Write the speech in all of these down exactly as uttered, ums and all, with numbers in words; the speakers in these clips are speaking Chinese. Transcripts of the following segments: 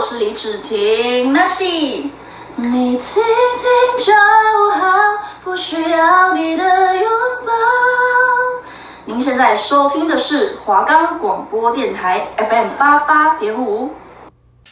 我是李芷婷 Nashi。 你听听就好，不需要你的拥抱。您现在收听的是华冈广播电台 F M 八十八点五。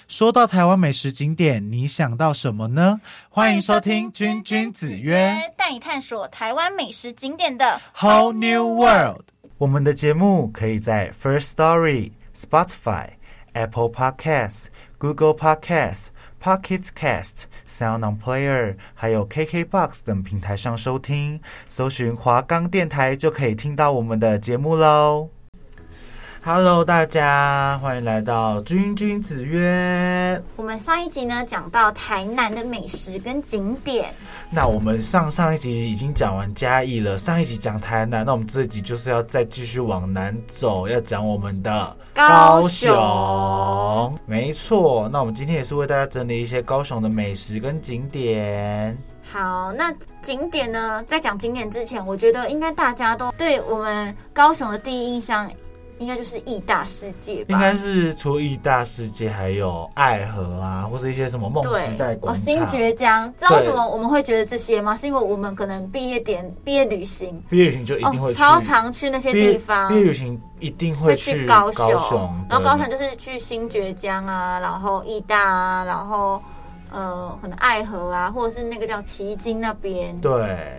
说到台湾美食景点，你想到什么呢？欢迎收听君君子曰，带你探索台湾美食景点的 Whole New World。 我们的节目可以在 First Story、 Spotify、 Apple Podcast、 Google Podcast、 Pocketcasts、 Sound on Player 还有 K K B O X 等平台上收听，搜寻华冈电台就可以听到我们的节目咯。Hello， 大家欢迎来到君君子曰。我们上一集呢讲到台南的美食跟景点，那我们上上一集已经讲完嘉义了，上一集讲台南，那我们这一集就是要再继续往南走，要讲我们的高雄。高雄没错，那我们今天也是为大家整理一些高雄的美食跟景点。好，那景点呢，在讲景点之前，我觉得应该大家都对我们高雄的第一印象应该就是义大世界吧，应该是除义大世界还有爱河啊，或是一些什么梦时代广场、哦、新崛江。知道为什么我们会觉得这些吗？是因为我们可能毕业点毕业旅行毕业旅行就一定会去、哦、超常去那些地方，毕业旅行一定会 去, 会去高 雄, 高雄然后高雄就是去新崛江啊，然后义大啊，然后呃可能爱河啊，或者是那个叫旗津那边，对，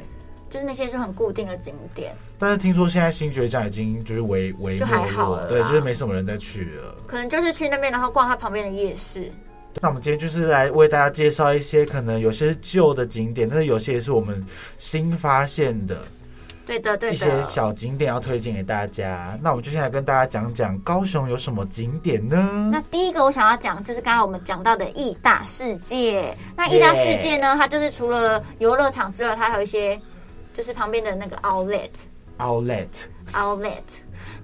就是那些就很固定的景点。但是听说现在新崛江已经就是微微就还好了，对，就是没什么人再去了，可能就是去那边然后逛它旁边的夜市。那我们今天就是来为大家介绍一些可能有些是旧的景点，但是有些也是我们新发现的，对的对的，一些小景点要推荐给大家。那我们就先来跟大家讲讲高雄有什么景点呢？那第一个我想要讲就是刚才我们讲到的义大世界。那义大世界呢、yeah. 它就是除了游乐场之外，它还有一些就是旁边的那个 outlet outlet outlet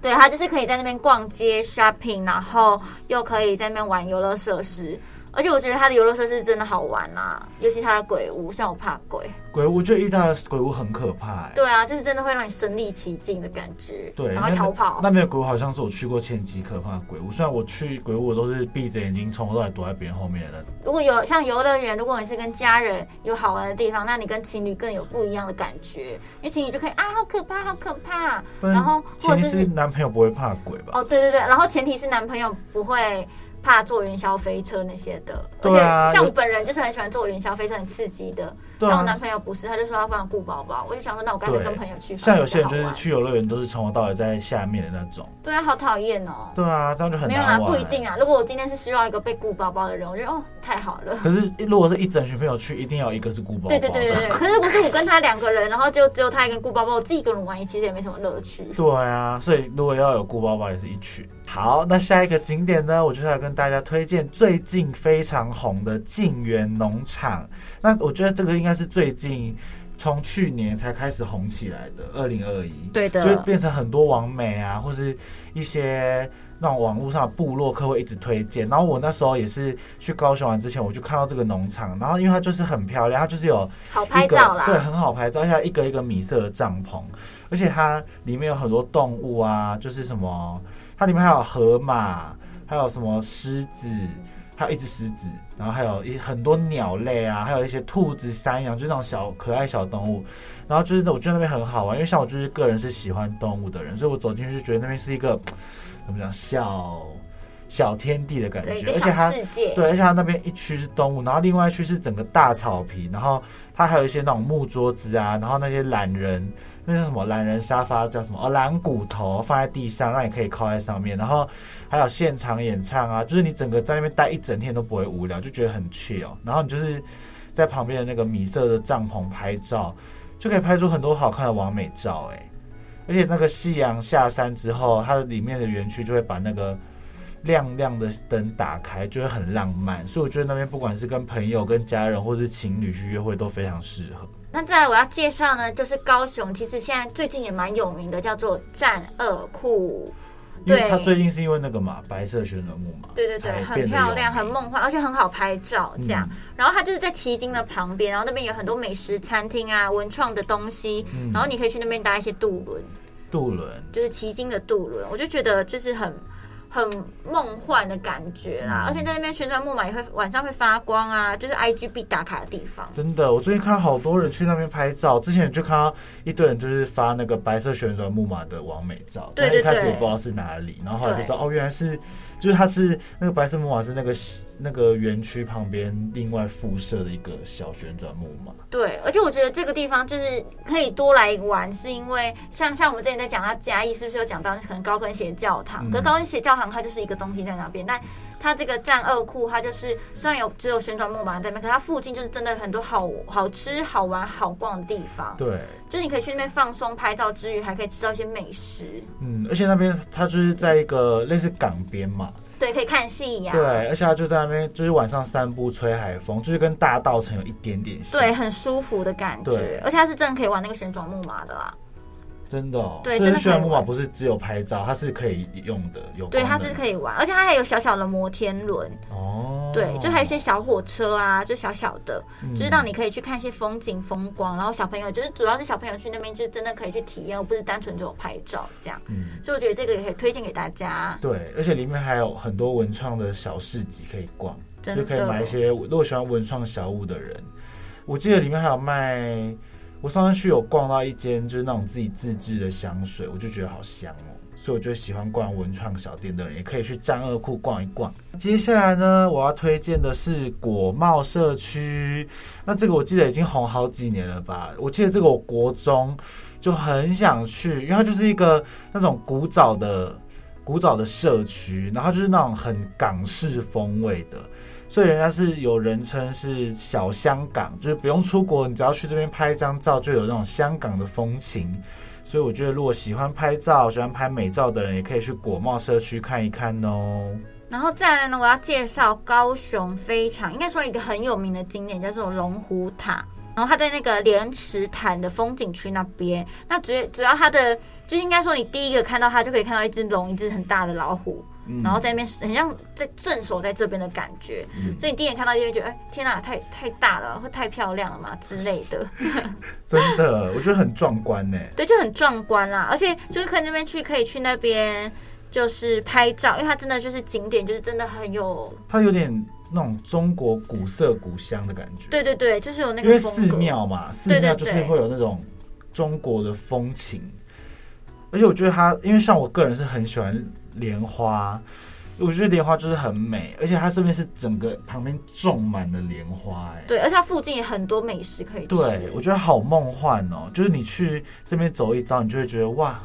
对，它就是可以在那边逛街 shopping， 然后又可以在那边玩游乐设施。而且我觉得它的游乐设施真的好玩啊，尤其它的鬼屋，虽然我怕鬼鬼屋，我觉得义大的鬼屋很可怕、欸、对啊，就是真的会让你身临其境的感觉，对，然后逃跑。那边的鬼屋好像是我去过前几可怕的鬼屋，虽然我去鬼屋我都是闭着眼睛从头到尾躲在别人后面的人。如果有像游乐园，如果你是跟家人有好玩的地方，那你跟情侣更有不一样的感觉，因为情侣就可以啊好可怕好可怕，然后或者是前提是男朋友不会怕鬼吧。哦对对对，然后前提是男朋友不会怕坐云霄飞车那些的，对、啊、而且像我本人就是很喜欢坐云霄飞车，很刺激的。但我、啊、男朋友不是，他就说他放顾包包，我就想说那我干脆跟朋友去。像有些人就是去游乐园都是从头到尾在下面的那种，对啊，好讨厌哦。对啊，这样就很难玩。没有啦，不一定啊。如果我今天是需要一个被顾包包的人，我觉得哦太好了。可是如果是一整群朋友去，一定要一个是顾包包的。对对对对对。可是如果是我跟他两个人，然后就只有他一个人顾包包，我自己一个人玩，其实也没什么乐趣。对啊，所以如果要有顾包包也是一群。好，那下一个景点呢，我就是要跟大家推荐最近非常红的静园农场。那我觉得这个应该是最近从去年才开始红起来的，二零二一，对的，就变成很多网美啊，或是一些那种网络上的部落客会一直推荐。然后我那时候也是去高雄玩之前，我就看到这个农场，然后因为它就是很漂亮，它就是有好拍照啦，对，很好拍照，而且它一个一个米色的帐篷，而且它里面有很多动物啊，就是什么，它里面还有河马，还有什么狮子，还有一只狮子，然后还有一很多鸟类啊，还有一些兔子、山羊，就是那种小可爱小动物。然后就是我觉得那边很好玩，因为像我就是个人是喜欢动物的人，所以我走进去觉得那边是一个怎么讲小小天地的感觉，而且它对，而且它那边一区是动物，然后另外一区是整个大草皮，然后它还有一些那种木桌子啊，然后那些懒人。那是什么懒人沙发叫什么？哦，懒骨头放在地上，让你可以靠在上面。然后还有现场演唱啊，就是你整个在那边待一整天都不会无聊，就觉得很 chill。然后你就是在旁边的那个米色的帐篷拍照，就可以拍出很多好看的完美照哎、欸。而且那个夕阳下山之后，它里面的园区就会把那个亮亮的灯打开，就会很浪漫。所以我觉得那边不管是跟朋友、跟家人或是情侣去约会都非常适合。那再来我要介绍呢，就是高雄其实现在最近也蛮有名的，叫做战二库。对，它最近是因为那个嘛，白色旋转木马，对对对，很漂亮，很梦幻，而且很好拍照这样、嗯、然后它就是在旗津的旁边，然后那边有很多美食餐厅啊，文创的东西、嗯、然后你可以去那边搭一些渡轮，渡轮就是旗津的渡轮，我就觉得就是很很梦幻的感觉啦，而且在那边旋转木马也会晚上会发光啊，就是 I G 必打卡的地方。真的，我最近看到好多人去那边拍照，之前就看到一堆人就是发那个白色旋转木马的网美照，对对对，一开始也不知道是哪里，然后后来就知道哦，原来是就是它是那个白色木马是那个那个园区旁边另外附设的一个小旋转木马。对，而且我觉得这个地方就是可以多来玩，是因为像像我们之前在讲到嘉义，是不是有讲到可能高跟鞋教堂？嗯、可是高跟鞋教堂。它就是一个东西在那边，但它这个战二库，它就是虽然有只有旋转木马在那边，可它附近就是真的很多好好吃、好玩、好逛的地方。对，就是你可以去那边放松、拍照之余，还可以吃到一些美食。嗯，而且那边它就是在一个类似港边嘛。对，可以看戏呀、啊。对，而且他就在那边，就是晚上散步、吹海风，就是跟大稻埕有一点点像。对，很舒服的感觉，而且它是真的可以玩那个旋转木马的啦。真的哦，对，所以旋转木马不是只有拍照，它是可以用的，有对，它是可以玩，而且它还有小小的摩天轮哦，对，就还有一些小火车啊，就小小的，嗯、就是让你可以去看一些风景风光，然后小朋友就是主要是小朋友去那边就真的可以去体验，而不是单纯就有拍照这样，嗯，所以我觉得这个也可以推荐给大家。对，而且里面还有很多文创的小市集可以逛，就可以买一些如果喜欢文创小物的人，我记得里面还有卖。我上次去有逛到一间就是那种自己自制的香水，我就觉得好香哦，所以我就喜欢逛文创小店的人也可以去战二库逛一逛。接下来呢，我要推荐的是果贸社区，那这个我记得已经红好几年了吧，我记得这个我国中就很想去，因为它就是一个那种古早的古早的社区，然后就是那种很港式风味的，所以人家是有人称是小香港，就是不用出国，你只要去这边拍一张照就有那种香港的风情。所以我觉得如果喜欢拍照、喜欢拍美照的人也可以去果贸社区看一看哦。然后再来呢，我要介绍高雄非常应该说一个很有名的景点，叫做龙虎塔，然后它在那个莲池潭的风景区那边，那主要它的就是应该说你第一个看到它就可以看到一只龙，一只很大的老虎，嗯、然后在那边很像在镇守在这边的感觉，嗯、所以你第一眼看到就会觉得哎天哪，太太大了，或太漂亮了嘛之类的。真的，我觉得很壮观呢。对，就很壮观啦，而且就是可以那边去，可以去那边就是拍照，因为它真的就是景点，就是真的很有，它有点那种中国古色古香的感觉。对对对，就是有那个风格，因为寺庙嘛，寺庙就是会有那种中国的风情。对对对，而且我觉得它，因为像我个人是很喜欢莲花，我觉得莲花就是很美，而且它这边是整个旁边种满了莲花，欸，对，而且它附近也很多美食可以吃。对，我觉得好梦幻哦，就是你去这边走一遭，你就会觉得哇，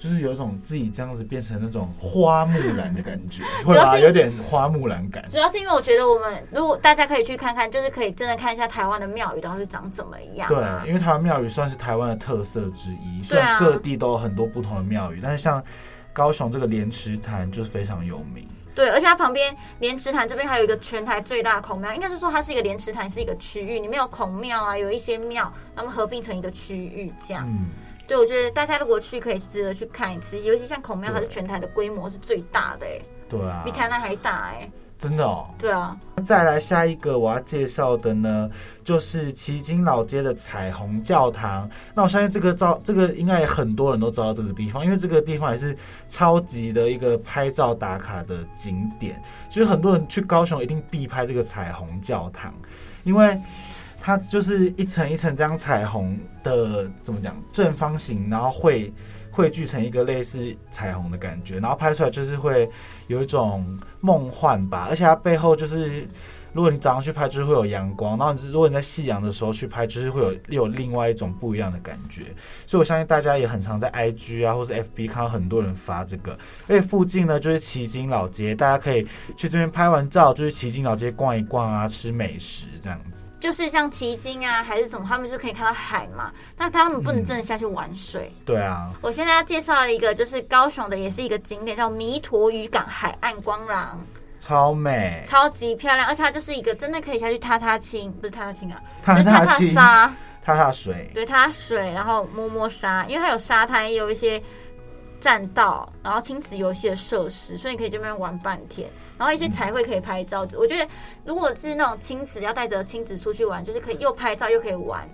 就是有一种自己这样子变成那种花木兰的感觉，会吧？有点花木兰感。主要是因为我觉得我们如果大家可以去看看，就是可以真的看一下台湾的庙宇到底是长怎么样，啊。对，因为台湾庙宇算是台湾的特色之一，虽然各地都有很多不同的庙宇，但是像高雄这个莲池潭就是非常有名。对，而且它旁边莲池潭这边还有一个全台最大的孔庙，应该是说它是一个莲池潭是一个区域，里面有孔庙啊，有一些庙，那么合并成一个区域这样。嗯，对，我觉得大家如果去可以值得去看一次，尤其像孔庙它是全台的规模是最大的，欸，对啊，比台南还大，哎，欸，真的哦。对啊，再来下一个我要介绍的呢，就是旗津老街的彩虹教堂。那我相信这个照这个应该也很多人都知道这个地方，因为这个地方也是超级的一个拍照打卡的景点，就是很多人去高雄一定必拍这个彩虹教堂，因为它就是一层一层这样彩虹的怎么讲正方形，然后会汇聚成一个类似彩虹的感觉，然后拍出来就是会有一种梦幻吧。而且它背后就是如果你早上去拍就是会有阳光，然后如果你在夕阳的时候去拍就是会有有另外一种不一样的感觉。所以我相信大家也很常在 I G 啊或是 F B 看到很多人发这个。而且附近呢就是旗津老街，大家可以去这边拍完照就是旗津老街逛一逛啊，吃美食这样子。就是像旗津啊还是什么，他们就可以看到海嘛，但他们不能真的下去玩水，嗯，对啊。我现在要介绍一个就是高雄的也是一个景点，叫弥陀渔港海岸光廊，超美超级漂亮，而且它就是一个真的可以下去踏踏青，不是踏踏青啊，踏踏青，就是，踏踏沙踏踏水，对，踏踏水，然后摸摸沙，因为它有沙滩也有一些栈道，然后亲子游戏的设施，所以你可以这边玩半天，然后一些彩绘可以拍照，嗯，我觉得如果是那种亲子要带着亲子出去玩，就是可以又拍照又可以玩。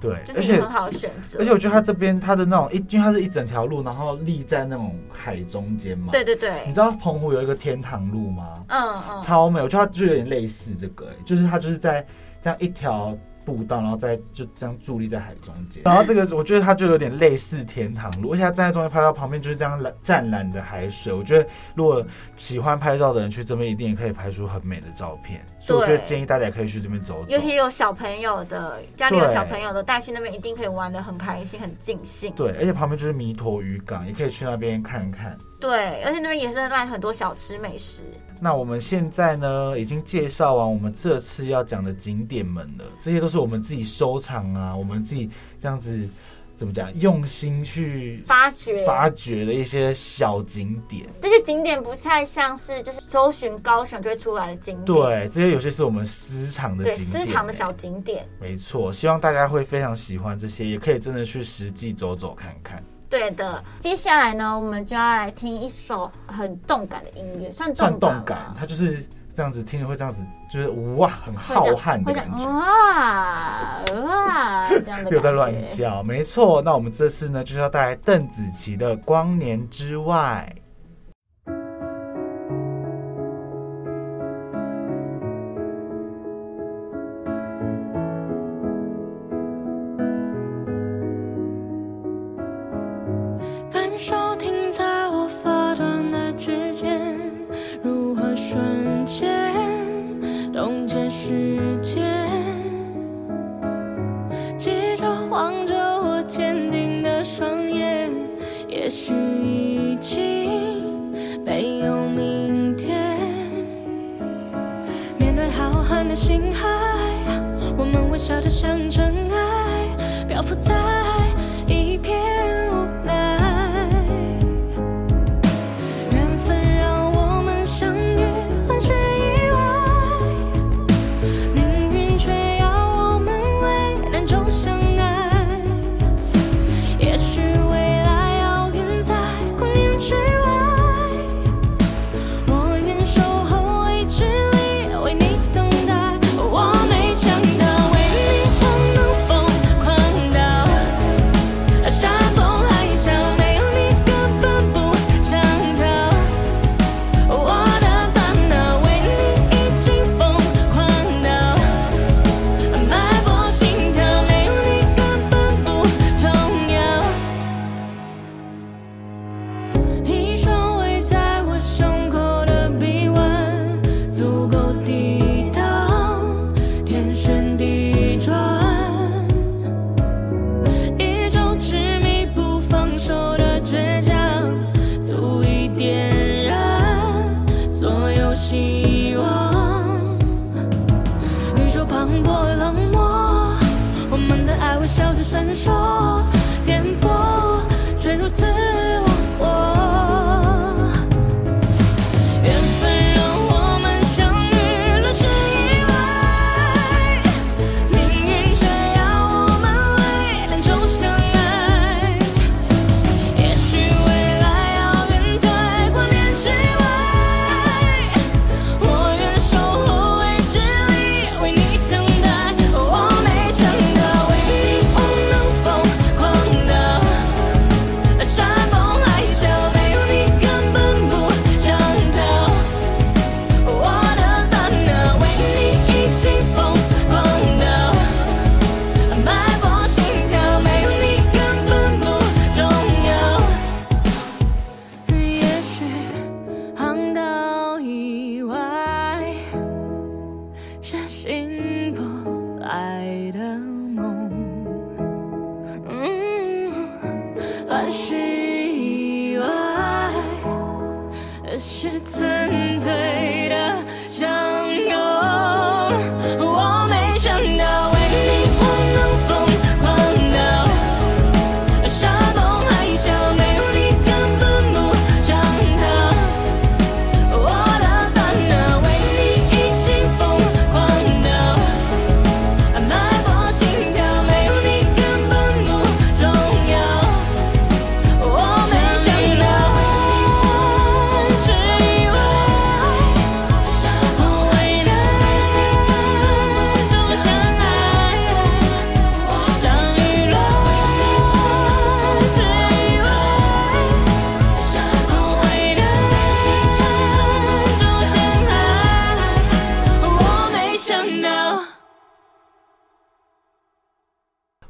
对，这是一个很好的选择。而且我觉得它这边它的那种，因为它是一整条路，然后立在那种海中间嘛。对对对。你知道澎湖有一个天堂路吗？嗯嗯。超美，我觉得它就有点类似这个、欸，就是它就是在这样一条步道，然后再就这样伫立在海中间。然后这个我觉得它就有点类似天堂路，而且它站在中间拍照，旁边就是这样湛蓝的海水。我觉得如果喜欢拍照的人去这边，一定也可以拍出很美的照片。所以我觉得建议大家可以去这边走走，尤其有小朋友的，家里有小朋友的，带去那边一定可以玩得很开心，很尽兴。对，而且旁边就是弥陀渔港，也可以去那边看看。对，而且那边也是卖很多小吃美食。那我们现在呢，已经介绍完我们这次要讲的景点们了，这些都是我们自己收藏啊，我们自己这样子怎么讲，用心去发掘发掘的一些小景点。这些景点不太像是就是搜寻高雄就会出来的景点，对，这些有些是我们私藏的景点，对，私藏的小景点，没错。希望大家会非常喜欢这些，也可以真的去实际走走看看。对的，接下来呢，我们就要来听一首很动感的音乐，算动感，它就是这样子听着会这样子，就是哇，很浩瀚的感觉，哇哇这样的感觉。又在乱叫，没错。那我们这次呢，就是要带来邓紫棋的《光年之外》。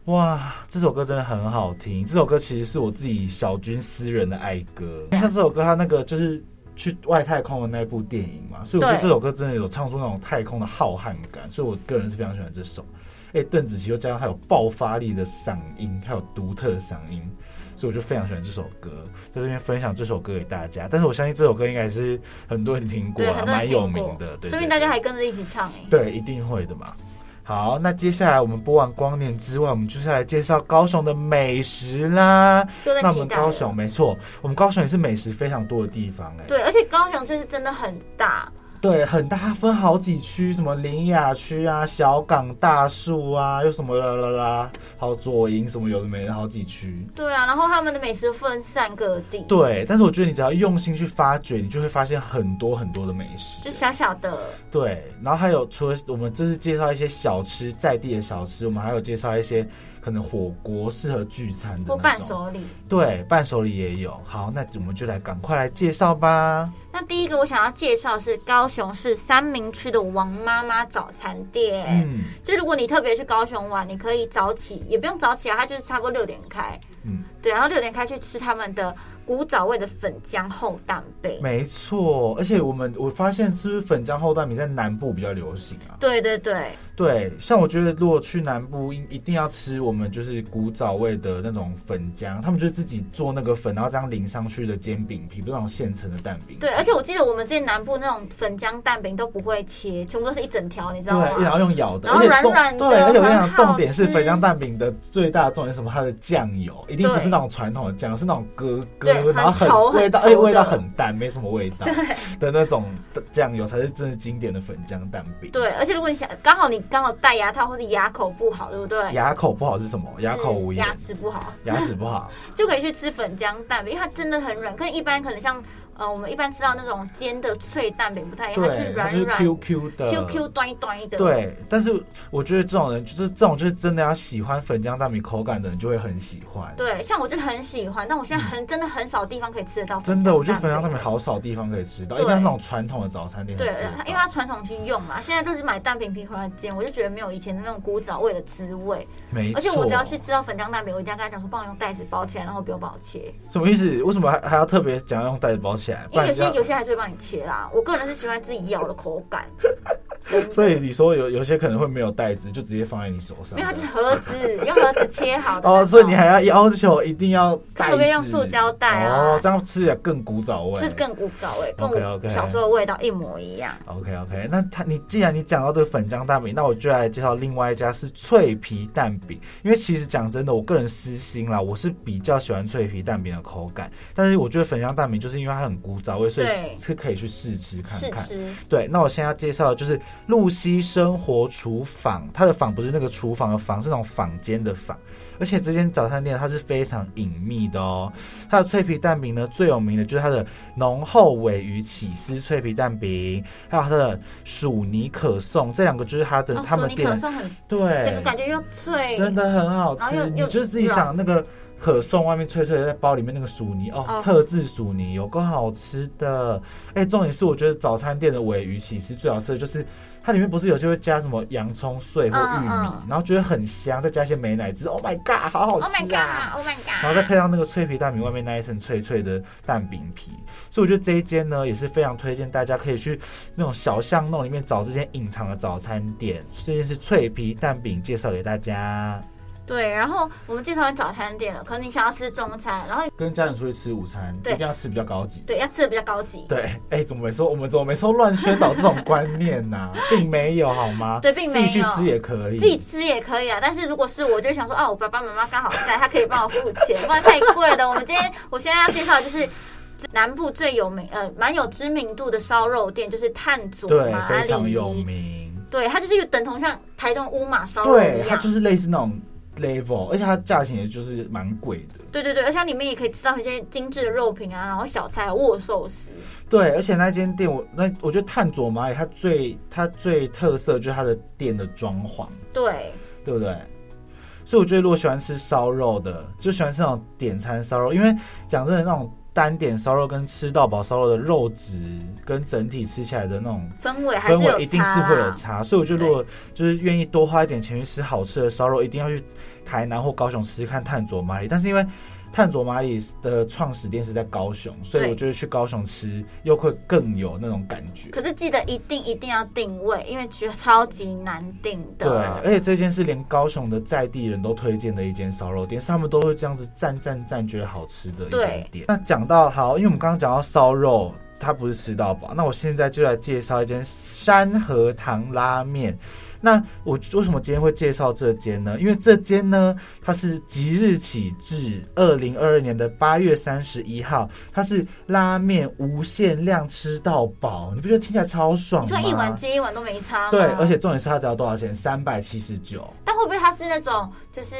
哇，这首歌真的很好听。这首歌其实是我自己小军私人的爱歌。你看这首歌，它那个就是去外太空的那部电影嘛，所以我觉得这首歌真的有唱出那种太空的浩瀚感，所以我个人是非常喜欢这首。哎，邓紫棋又加上她有爆发力的嗓音，还有独特的嗓音，所以我就非常喜欢这首歌，在这边分享这首歌给大家。但是我相信这首歌应该是很多人听过啊，蛮有名的，对，所以大家还跟着一起唱、欸、对，一定会的嘛。好，那接下来我们播完光年之外，我们就是来介绍高雄的美食啦。那我们高雄，没错，我们高雄也是美食非常多的地方、欸、对，而且高雄就是真的很大。对，很大，它分好几区，什么林雅区啊、小港、大树啊，又什么啦啦啦，还有左营什么有的没的，好几区。对啊，然后他们的美食分散各地。对，但是我觉得你只要用心去发掘，你就会发现很多很多的美食，就小小的。对，然后还有除了我们这次介绍一些小吃，在地的小吃，我们还有介绍一些可能火锅适合聚餐的那种，或伴手礼。对，伴手礼也有。好，那我们就来赶快来介绍吧。那第一个我想要介绍是高雄市三民区的王妈妈早餐店、嗯、就如果你特别去高雄玩，你可以早起，也不用早起啊，它就是差不多六点开、嗯、对，然后六点开去吃他们的古早味的粉浆厚蛋饼。没错，而且我们我发现是不是粉浆厚蛋饼在南部比较流行啊？对对对对，像我觉得如果去南部一定要吃我们就是古早味的那种粉浆，他们就是自己做那个粉，然后这样淋上去的煎饼皮，不是那种现成的蛋饼。对，而且我记得我们之前南部那种粉浆蛋饼都不会切，全部都是一整条，你知道吗？对，然后用咬的，然后软软的。对，而且我跟你讲，重点是粉浆蛋饼的最大的重点是什么？它的酱油一定不是那种传统的酱油，是那种哥哥。然后很味道，哎，味道很淡，没什么味道的那种酱油才是真的经典的粉浆蛋饼。对，而且如果你想刚好你刚好戴牙套或是牙口不好，对不对？牙口不好是什么？牙口无牙，牙齿不好，牙齿不好就可以去吃粉浆蛋饼，因为它真的很软，跟一般可能像呃我们一般吃到那种煎的脆蛋饼不太一样，它是软软 Q Q 的 ，Q Q 端一端一的。对，但是我觉得这种人就是这种就是真的要喜欢粉浆蛋饼口感的人就会很喜欢。对，像我就很喜欢，但我现在很、嗯、真的很少地方可以吃得到粉浆蛋饼。真的，我觉得粉浆蛋饼好少地方可以吃到，一般那种传统的早餐店。对，因为它传统去用嘛，现在都是买蛋饼皮回来煎，我就觉得没有以前的那种古早味的滋味。没错，而且我只要去吃到粉浆蛋饼，我一定要跟他讲说帮我用袋子包起来，然后不用帮我切。什么意思？为什么还还要特别讲用袋子包起来？因为有些有些还是会帮你切啦，我个人是喜欢自己咬的口感。所以你说有有些可能会没有袋子，就直接放在你手上。没有，它就是盒子，用盒子切好的。哦，所以你还要要求一定要袋子，可不可以用塑胶袋啊？哦，这样吃起来更古早味，就是更古早味，跟我小时候的味道一模一样。OK OK， 那他你既然你讲到这个粉浆蛋饼，那我就来介绍另外一家是脆皮蛋饼，因为其实讲真的，我个人私心啦，我是比较喜欢脆皮蛋饼的口感，但是我觉得粉浆蛋饼就是因为它很古早味，所以是可以去试吃看看。对，那我现在要介绍的就是露西生活厨房，它的房不是那个厨房的房，是那种房间的房。而且这间早餐店它是非常隐秘的哦。它的脆皮蛋饼呢，最有名的就是它的浓厚鲔鱼起司脆皮蛋饼，还有它的薯泥可颂，这两个就是它的、哦、他们店。薯泥可颂很对，整个感觉又脆，真的很好吃。你就是自己想那个。可颂外面脆脆的，在包里面那个薯泥哦， oh. 特制薯泥有够好吃的。哎、欸，重点是我觉得早餐店的鲔鱼起司最好吃的就是它里面不是有些会加什么洋葱碎或玉米， uh, uh. 然后觉得很香，再加一些美乃滋 ，Oh my god， 好好吃啊 ！Oh my god， Oh my god， 然后再配上那个脆皮蛋饼外面那一层脆脆的蛋饼皮，所以我觉得这一间呢也是非常推荐大家可以去那种小巷弄里面找这间隐藏的早餐店。这间是脆皮蛋饼，介绍给大家。对，然后我们介绍完早餐店了，可能你想要吃中餐，然后跟家人出去吃午餐，对，一定要吃比较高级，对，要吃的比较高级，对。哎，怎么没说？我们怎么没说乱宣导这种观念呐、啊？并没有好吗？对，并没有。自己去吃也可以，自己吃也可以啊。但是如果是我，就会想说，啊，我爸爸妈妈刚好在，他可以帮我付钱，不然太贵了。我们今天，我现在要介绍的就是。南部最有名呃蛮有知名度的烧肉店就是炭佐麻里，对，非常有名。对，它就是等同像台中乌马烧肉一样，对，它就是类似那种。level， 而且它价钱也就是蛮贵的。对对对，而且它里面也可以吃到一些精致的肉品啊，然后小菜、握寿司。对，而且那间店我那我觉得炭佐麻里它最它最特色就是它的店的装潢，对对不对？所以我觉得如果喜欢吃烧肉的，就喜欢吃那种点餐烧肉，因为讲真的那种。单点烧肉跟吃到饱烧肉的肉质跟整体吃起来的那种氛围还是有差，氛围一定是会有差，所以我觉得如果就是愿意多花一点钱去吃好吃的烧肉，一定要去台南或高雄吃看炭佐麻里，但是因为炭佐麻里的创始店是在高雄，所以我觉得去高雄吃又会更有那种感觉。可是记得一定一定要定位，因为超级难定的。对，而且这间是连高雄的在地人都推荐的一间烧肉店，他们都会这样子赞赞赞觉得好吃的一间店。那讲到好，因为我们刚刚讲到烧肉它不是吃到饱，那我现在就来介绍一间山河堂拉面。那我为什么今天会介绍这间呢？因为这间呢，它是即日起至二零二二年的八月三十一号，它是拉面无限量吃到饱，你不觉得听起来超爽吗？你说一碗接一碗都没差吗？对，而且重点是它只要多少钱？三百七十九。但会不会它是那种就是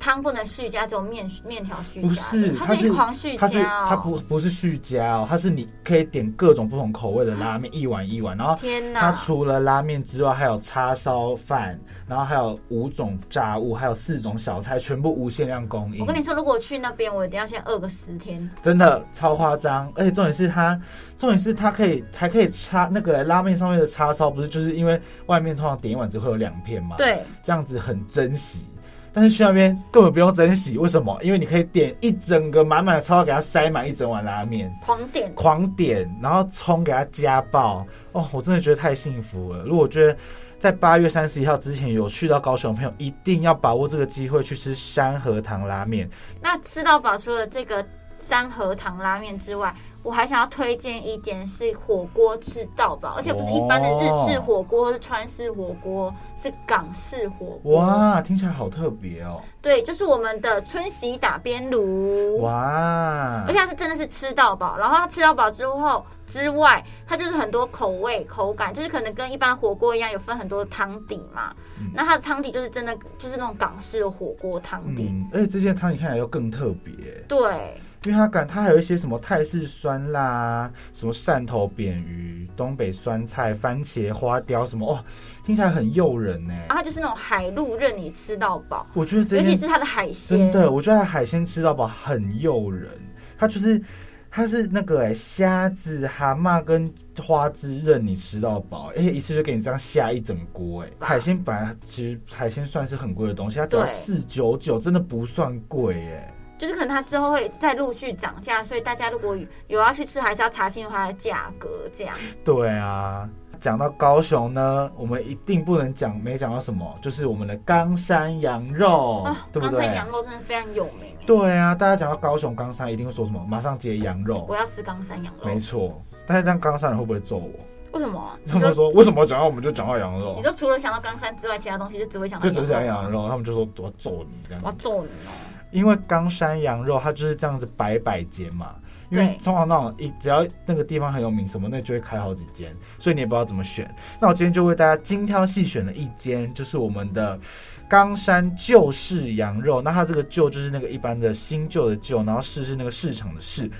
汤不能续加，只有面面条续加？不是，它是狂续加、哦、它是它不不是续加哦，它是你可以点各种不同口味的拉面、嗯，一碗一碗。然后它除了拉面之外，还有叉烧饭，然后还有五种炸物，还有四种小菜，全部无限量供应。我跟你说，如果我去那边，我一定要先饿个十天。真的超夸张，而且重点是它，重点是它可以还可以叉那个拉面上面的叉烧，不是就是因为外面通常点一碗只会有两片嘛？对，这样子很珍惜。但是去那边根本不用珍惜，为什么？因为你可以点一整个满满的超，给它塞满一整碗拉面，狂点狂点，然后葱给它加爆哦！我真的觉得太幸福了。如果我觉得在八月三十一号之前有去到高雄的朋友，一定要把握这个机会去吃山河堂拉面。那吃到饱除了这个山河堂拉面之外，我还想要推荐一点是火锅吃到饱，而且不是一般的日式火锅或是川式火锅，是港式火锅。哇，听起来好特别哦！对，就是我们的春喜打边炉。哇，而且它是真的是吃到饱，然后它吃到饱之后之外，它就是很多口味口感，就是可能跟一般火锅一样，有分很多汤底嘛。嗯、那它的汤底就是真的就是那种港式的火锅汤底、嗯，而且这些汤底看起来又更特别。对。因为它感它还有一些什么泰式酸辣，什么汕头扁鱼、东北酸菜、番茄花雕什么，哦，听起来很诱人呢。它就是那种海陆任你吃到饱，我觉得这尤其是它的海鲜，真的，我觉得它海鲜吃到饱很诱人。它就是它是那个哎、欸、虾子、蛤蟆跟花枝任你吃到饱，而且一次就给你这样下一整锅哎、欸。海鲜本来其实海鲜算是很贵的东西，它只要四九九，真的不算贵哎、欸。就是可能它之后会再陆续涨价，所以大家如果有要去吃，还是要查清楚它的价格这样。对啊，讲到高雄呢，我们一定不能讲没讲到什么，就是我们的冈山羊肉，哦、对不对？冈山羊肉真的非常有名。对啊，大家讲到高雄冈山，一定会说什么？马上接羊肉，我要吃冈山羊肉。没错，但是这样冈山人会不会揍我？为什么、啊？他们说为什么讲到我们就讲到羊肉？你说除了想到冈山之外，其他东西就只会想到羊肉，就只想羊肉，他们就说我要揍你这样，我要揍你哦。因为冈山羊肉它就是这样子摆摆间嘛，因为通常那种只要那个地方很有名什么，那就会开好几间，所以你也不知道怎么选。那我今天就为大家精挑细选了一间，就是我们的冈山旧市羊肉。那它这个旧就是那个一般的新旧的旧，然后市是那个市场的市。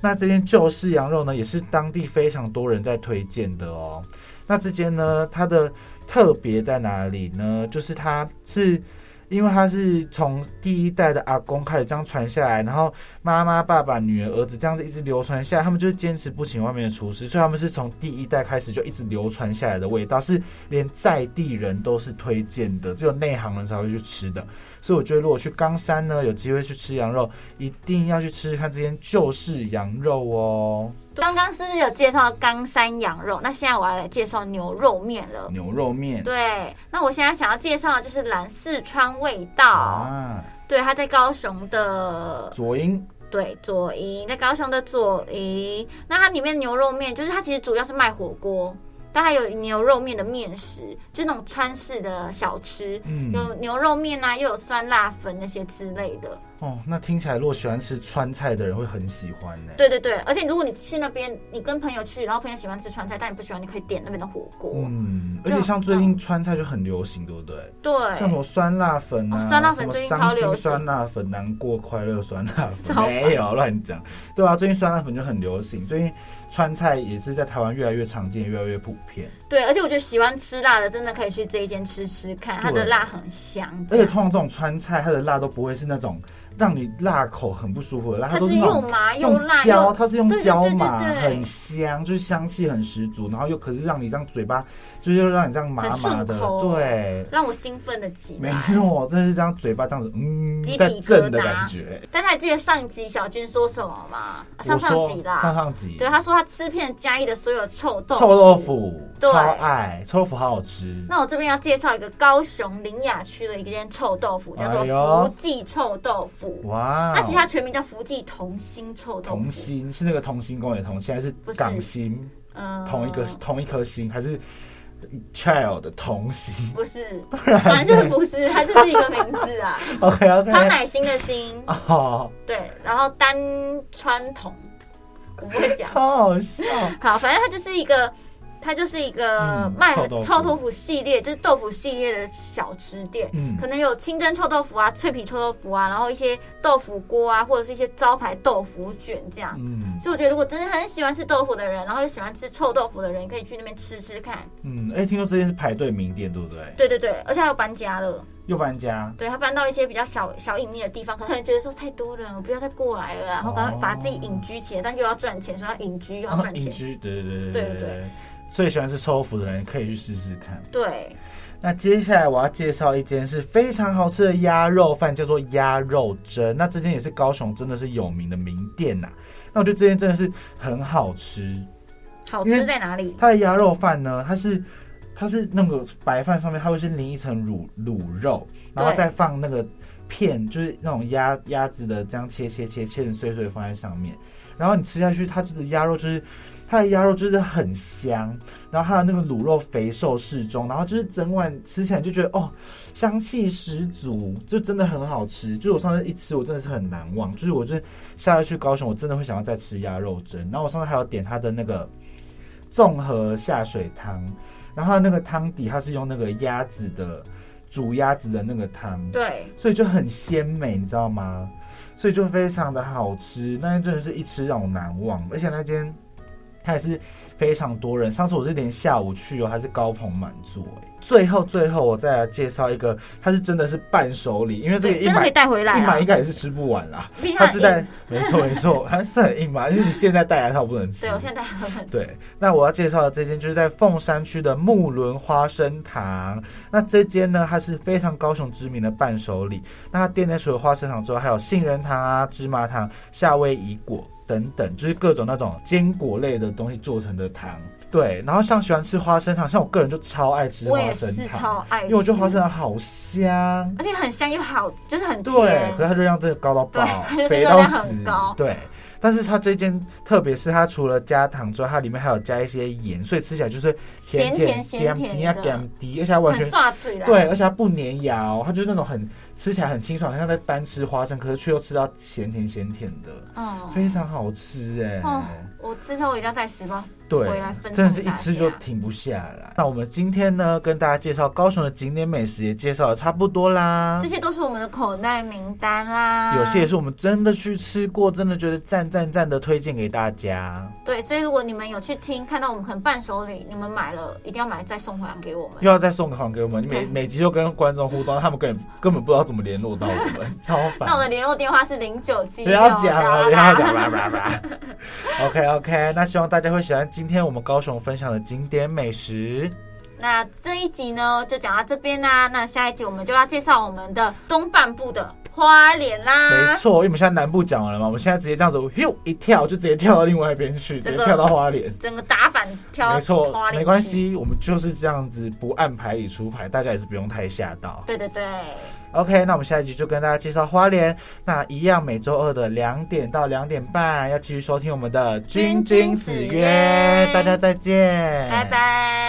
那这间旧市羊肉呢，也是当地非常多人在推荐的哦。那这间呢，它的特别在哪里呢？就是它是因为他是从第一代的阿公开始这样传下来，然后妈妈、爸爸、女儿、儿子这样子一直流传下来，他们就是坚持不请外面的厨师，所以他们是从第一代开始就一直流传下来的味道，是连在地人都是推荐的，只有内行人才会去吃的。所以我觉得如果去冈山呢，有机会去吃羊肉，一定要去吃吃看这间旧式羊肉哦。刚刚是不是有介绍冈山羊肉？那现在我要来介绍牛肉面了。牛肉面，对。那我现在想要介绍的就是蓝四川味道、啊、对，它在高雄的左营，对，左营，在高雄的左营。那它里面牛肉面就是它其实主要是卖火锅，但它有牛肉面的面食，就是那种川式的小吃、嗯、有牛肉面啊，又有酸辣粉那些之类的哦。那听起来如果喜欢吃川菜的人会很喜欢耶。对对对，而且如果你去那边，你跟朋友去，然后朋友喜欢吃川菜但你不喜欢，你可以点那边的火锅。嗯，而且像最近川菜就很流行、嗯、对不对？对，像什么酸辣粉啊、哦、酸辣粉最近超流行，什么伤心酸辣粉、难过快乐酸辣粉，没有乱讲。对啊，最近酸辣粉就很流行，最近川菜也是在台湾越来越常见，越来越普遍。对，而且我觉得喜欢吃辣的真的可以去这一间吃吃看，它的辣很香。而且通常这种川菜它的辣都不会是那种让你辣口很不舒服的辣，它都是又麻又辣，椒它是用椒麻，很香，就是香气很十足，然后又可是让你让嘴巴就是让你这样麻麻的，对，让我兴奋的起来，没错，真的是这样嘴巴这样子，嗯，在震的感觉。但是还记得上集小军说什么吗？上上集啦，上上集，对，他说他吃遍嘉义的所有臭豆腐，臭豆腐超爱，臭豆腐好好吃。那我这边要介绍一个高雄苓雅区的一间臭豆腐，叫做福记臭豆腐。哇！那其实它全名叫福记同心臭豆腐。同心是那个同心公园的同心，还是港心？嗯、呃，同一个同一颗心，还是 child 的同心？不是，不然反正就是不是，它就是一个名字啊。OK OK。康乃馨的馨。哦。对，然后单川同，我不会讲。超好笑。好，反正它就是一个。它就是一个卖臭豆腐系列，就是豆腐系列的小吃店，嗯，可能有清蒸臭豆腐啊、脆皮臭豆腐啊，然后一些豆腐锅啊，或者是一些招牌豆腐卷这样。嗯，所以我觉得如果真的很喜欢吃豆腐的人，然后又喜欢吃臭豆腐的人，可以去那边吃吃看。嗯，哎，听说这间是排队名店，对不对？对对对，而且还有搬家了。又搬家，对，他搬到一些比较小小隐秘的地方，可能觉得说太多人，我不要再过来了，然后赶快把自己隐居起来，但又要赚钱，所以要隐居又要赚钱。隐居，对对对对对对。所以喜欢吃臭豆腐的人可以去试试看。对，那接下来我要介绍一间是非常好吃的鸭肉饭，叫做鸭肉蒸。那这间也是高雄真的是有名的名店呐，啊。那我觉得这间真的是很好吃。好吃在哪里？它的鸭肉饭呢，它是。它是那个白饭上面，它会先淋一层卤卤肉，然后再放那个片，就是那种鸭鸭子的这样切切切切成碎碎放在上面，然后你吃下去，它的鸭肉就是它的鸭肉就是很香，然后它的那个卤肉肥瘦适中，然后就是整碗吃起来就觉得哦，香气十足，就真的很好吃。就是我上次一吃，我真的是很难忘。就是我就是下次去高雄，我真的会想要再吃鸭肉蒸。然后我上次还有点它的那个综合下水汤。然后那个汤底，它是用那个鸭子的煮鸭子的那个汤，对，所以就很鲜美，你知道吗？所以就非常的好吃，那间真的是一吃让我难忘。而且那间它也是非常多人，上次我是连下午去哦，还是高朋满座哎。最后最后我再来介绍一个，它是真的是伴手礼，因为这个一买真的可以带回来，啊，一买应该也是吃不完啦。它是在没错没错，它是很硬嘛，因为你现在带来它我不能吃。对，我现在带来不能吃。对，那我要介绍的这间就是在凤山区的木伦花生糖。那这间呢，它是非常高雄知名的伴手礼。那它店内除了花生糖之后，还有杏仁糖啊、芝麻糖、夏威夷果等等，就是各种那种坚果类的东西做成的糖。对，然后像喜欢吃花生糖，像我个人就超爱吃花生糖，我也是超爱吃，因为我觉得花生糖好香，而且很香又好，就是很甜。对，可是它热量真的高到爆，肥到很高。对，但是它这间特别是它除了加糖之外，它里面还有加一些盐，所以吃起来就是甜甜咸甜的，而且它完全对，而且它不粘牙哦，它就是那种很吃起来很清爽，很像在单吃花生，可是却又吃到咸甜咸甜的，哦，非常好吃哎，欸哦！我之后我一定要带十包回来分享，真的是一吃就停不下来。那我们今天呢，跟大家介绍高雄的景点美食也介绍的差不多啦，这些都是我们的口袋名单啦，有些也是我们真的去吃过，真的觉得赞赞赞的，推荐给大家。对，所以如果你们有去听，看到我们可能伴手礼，你们买了一定要买再送还给我们，又要再送还给我们。你 每, 每集就跟观众互动，他们根本根本不知道怎么联络到我们，超烦。那我的联络电话是零九七六。不要讲了，不要讲了。OK OK， 那希望大家会喜欢今天我们高雄分享的景点美食。那这一集呢就讲到这边啦，那下一集我们就要介绍我们的东半部的花莲啦。没错，因为我们现在南部讲完了嘛，我们现在直接这样子一跳就直接跳到另外一边去，直接跳到花莲，整个打板跳到花莲去。没关系，我们就是这样子不按牌理出牌，大家也是不用太吓到。对对对。OK， 那我们下一集就跟大家介绍花莲。那一样每周二的两点到两点半要继续收听我们的君君子约，大家再见，拜拜。